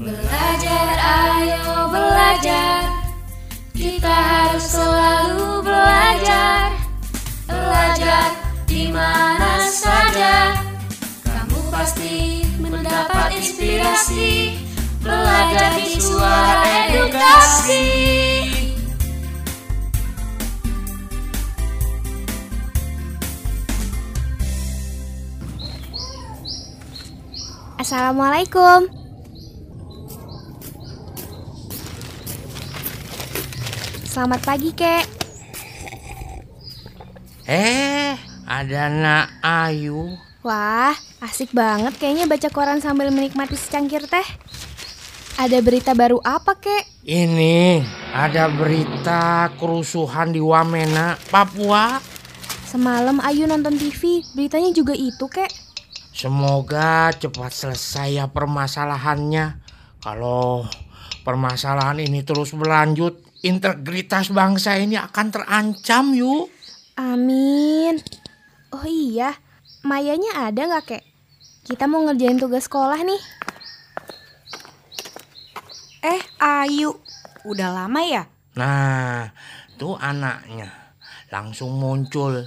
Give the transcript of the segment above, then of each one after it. Belajar, ayo belajar. Kita harus selalu belajar. Belajar di mana saja, kamu pasti mendapat inspirasi. Belajar di Suara Edukasi. Assalamualaikum. Selamat pagi, Kek. Ada Nak Ayu. Wah, asik banget kayaknya baca koran sambil menikmati secangkir teh. Ada berita baru apa, Kek? Ini, ada berita kerusuhan di Wamena, Papua. Semalam Ayu nonton TV, beritanya juga itu, Kek. Semoga cepat selesai ya permasalahannya. Kalau permasalahan ini terus berlanjut, integritas bangsa ini akan terancam, yuk. Amin. Oh iya, Mayanya ada nggak, Kek? Kita mau ngerjain tugas sekolah nih. Ayu, udah lama ya? Nah, tuh anaknya langsung muncul.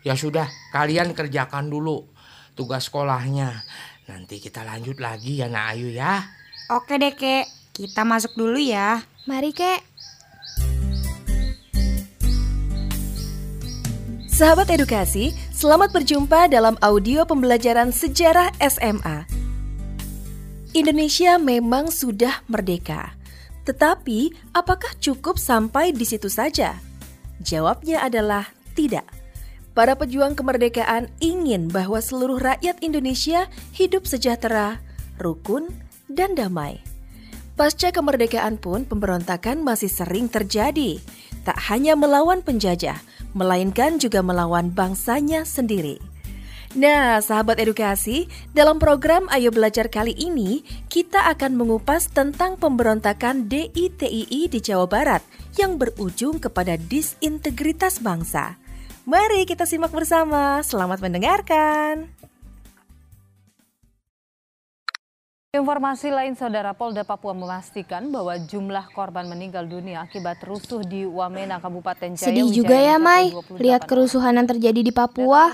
Ya sudah, kalian kerjakan dulu tugas sekolahnya. Nanti kita lanjut lagi ya, Nak Ayu ya. Oke deh, Kek. Kita masuk dulu ya. Mari, Kek. Sahabat edukasi, selamat berjumpa dalam audio pembelajaran sejarah SMA. Indonesia memang sudah merdeka. Tetapi, apakah cukup sampai di situ saja? Jawabnya adalah tidak. Para pejuang kemerdekaan ingin bahwa seluruh rakyat Indonesia hidup sejahtera, rukun, dan damai. Pasca kemerdekaan pun pemberontakan masih sering terjadi. Tak hanya melawan penjajah, melainkan juga melawan bangsanya sendiri. Nah, sahabat edukasi, dalam program Ayo Belajar kali ini, kita akan mengupas tentang pemberontakan DI TII di Jawa Barat yang berujung kepada disintegritas bangsa. Mari kita simak bersama. Selamat mendengarkan. Informasi lain, Saudara, Polda Papua memastikan bahwa jumlah korban meninggal dunia akibat rusuh di Wamena, Kabupaten Jayawijaya. Sedih juga ya, Mai, lihat kerusuhan yang terjadi di Papua.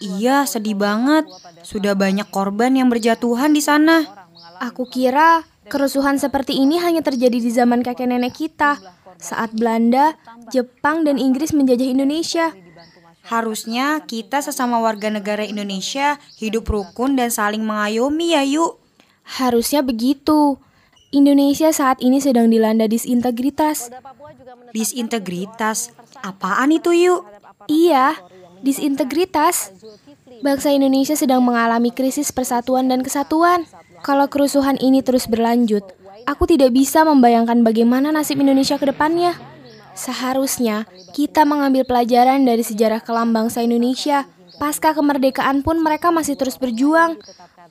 Iya, sedih banget. Sudah banyak korban yang berjatuhan di sana. Aku kira kerusuhan seperti ini hanya terjadi di zaman kakek nenek kita, saat Belanda, Jepang, dan Inggris menjajah Indonesia. Harusnya kita sesama warga negara Indonesia hidup rukun dan saling mengayomi ya, yuk. Harusnya begitu. Indonesia saat ini sedang dilanda disintegritas. Disintegritas? Apaan itu, yuk? Iya, disintegritas. Bangsa Indonesia sedang mengalami krisis persatuan dan kesatuan. Kalau kerusuhan ini terus berlanjut, aku tidak bisa membayangkan bagaimana nasib Indonesia ke depannya. Seharusnya kita mengambil pelajaran dari sejarah kelam bangsa Indonesia. Pasca kemerdekaan pun mereka masih terus berjuang.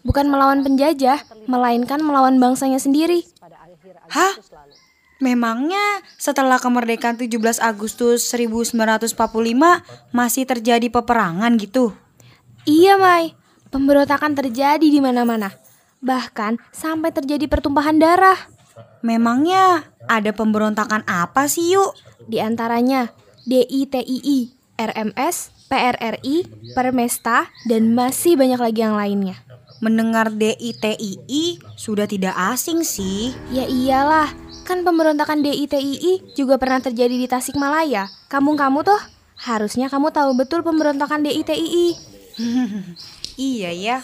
Bukan melawan penjajah, melainkan melawan bangsanya sendiri. Hah? Memangnya setelah kemerdekaan 17 Agustus 1945 masih terjadi peperangan gitu? Iya, Mai. Pemberontakan terjadi di mana-mana. Bahkan sampai terjadi pertumpahan darah. Memangnya ada pemberontakan apa sih, yuk? Di antaranya DI TII, RMS, PRRI, Permesta, dan masih banyak lagi yang lainnya. Mendengar DI TII sudah tidak asing sih. Ya iyalah, kan pemberontakan DI TII juga pernah terjadi di Tasikmalaya. Kamu tuh, harusnya kamu tahu betul pemberontakan DI TII. Iya ya,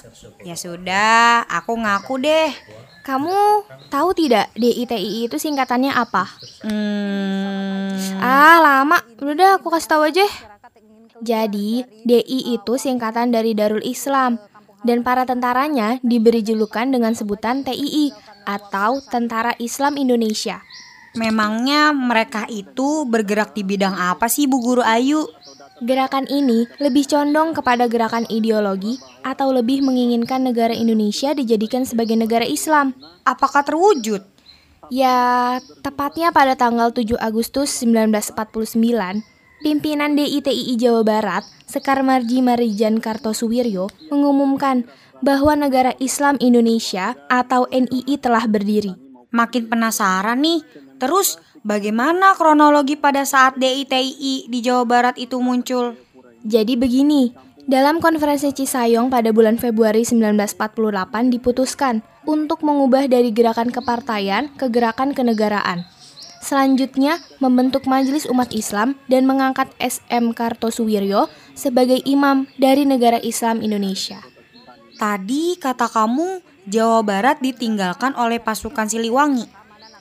ya sudah, aku ngaku deh. Kamu tahu tidak DI TII itu singkatannya apa? Lama, udah aku kasih tahu aja. Jadi, DI itu singkatan dari Darul Islam. Dan para tentaranya diberi julukan dengan sebutan TII atau Tentara Islam Indonesia. Memangnya mereka itu bergerak di bidang apa sih, Bu Guru Ayu? Gerakan ini lebih condong kepada gerakan ideologi atau lebih menginginkan negara Indonesia dijadikan sebagai negara Islam. Apakah terwujud? Ya, tepatnya pada tanggal 7 Agustus 1949, pimpinan DI TII Jawa Barat, Sekar Marji Marijan Kartosuwiryo, mengumumkan bahwa Negara Islam Indonesia atau NII telah berdiri. Makin penasaran nih, terus bagaimana kronologi pada saat DI TII di Jawa Barat itu muncul? Jadi begini, dalam konferensi Cisayong pada bulan Februari 1948 diputuskan untuk mengubah dari gerakan kepartaian ke gerakan kenegaraan. Selanjutnya, membentuk Majelis Umat Islam dan mengangkat SM Kartosuwiryo sebagai imam dari Negara Islam Indonesia. Tadi kata kamu Jawa Barat ditinggalkan oleh pasukan Siliwangi.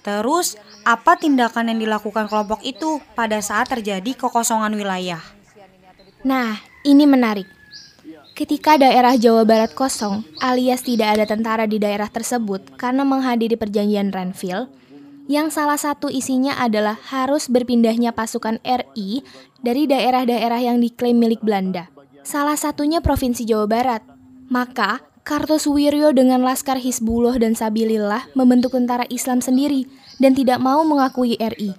Terus, apa tindakan yang dilakukan kelompok itu pada saat terjadi kekosongan wilayah? Nah, ini menarik. Ketika daerah Jawa Barat kosong, alias tidak ada tentara di daerah tersebut karena menghadiri perjanjian Renville, yang salah satu isinya adalah harus berpindahnya pasukan RI dari daerah-daerah yang diklaim milik Belanda. Salah satunya Provinsi Jawa Barat. Maka, Kartosuwiryo dengan laskar Hizbullah dan Sabilillah membentuk Tentara Islam sendiri dan tidak mau mengakui RI.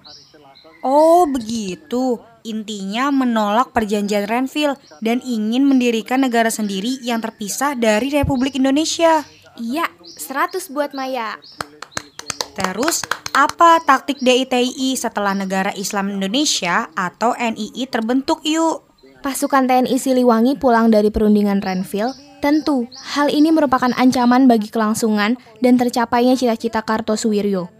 Oh, begitu. Intinya menolak perjanjian Renville dan ingin mendirikan negara sendiri yang terpisah dari Republik Indonesia. Iya, 100 buat Maya. Terus, apa taktik DI TII setelah Negara Islam Indonesia atau NII terbentuk yuk? Pasukan TNI Siliwangi pulang dari perundingan Renville. Tentu, hal ini merupakan ancaman bagi kelangsungan dan tercapainya cita-cita Kartosuwiryo.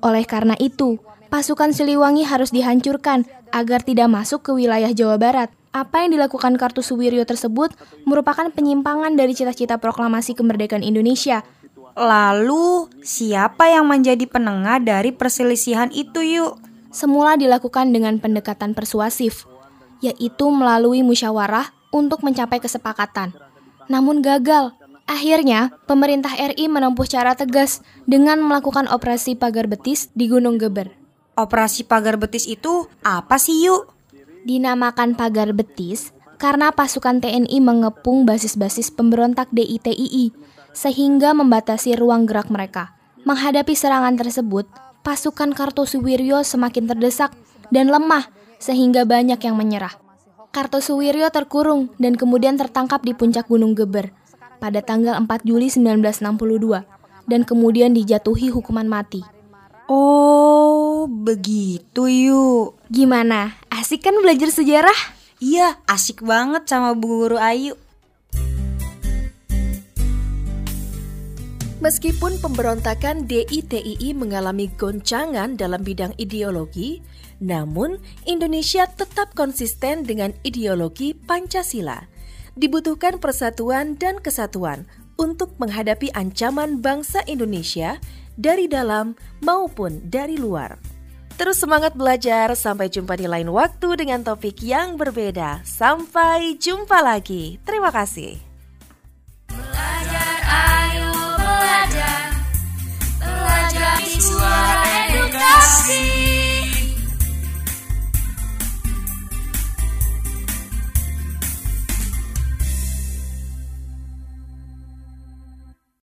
Oleh karena itu, pasukan Siliwangi harus dihancurkan agar tidak masuk ke wilayah Jawa Barat. Apa yang dilakukan Kartosuwiryo tersebut merupakan penyimpangan dari cita-cita proklamasi kemerdekaan Indonesia. Lalu, siapa yang menjadi penengah dari perselisihan itu yuk? Semula dilakukan dengan pendekatan persuasif, yaitu melalui musyawarah untuk mencapai kesepakatan. Namun gagal. Akhirnya, pemerintah RI menempuh cara tegas dengan melakukan operasi pagar betis di Gunung Geber. Operasi pagar betis itu apa sih yuk? Dinamakan pagar betis karena pasukan TNI mengepung basis-basis pemberontak DI TII, sehingga membatasi ruang gerak mereka. Menghadapi serangan tersebut, pasukan Kartosuwiryo semakin terdesak dan lemah sehingga banyak yang menyerah. Kartosuwiryo terkurung dan kemudian tertangkap di puncak Gunung Geber pada tanggal 4 Juli 1962 dan kemudian dijatuhi hukuman mati. Oh, begitu yuk. Gimana? Asik kan belajar sejarah? Iya, asik banget sama Bu Guru Ayu. Meskipun pemberontakan DI TII mengalami goncangan dalam bidang ideologi, namun Indonesia tetap konsisten dengan ideologi Pancasila. Dibutuhkan persatuan dan kesatuan untuk menghadapi ancaman bangsa Indonesia dari dalam maupun dari luar. Terus semangat belajar, sampai jumpa di lain waktu dengan topik yang berbeda. Sampai jumpa lagi. Terima kasih.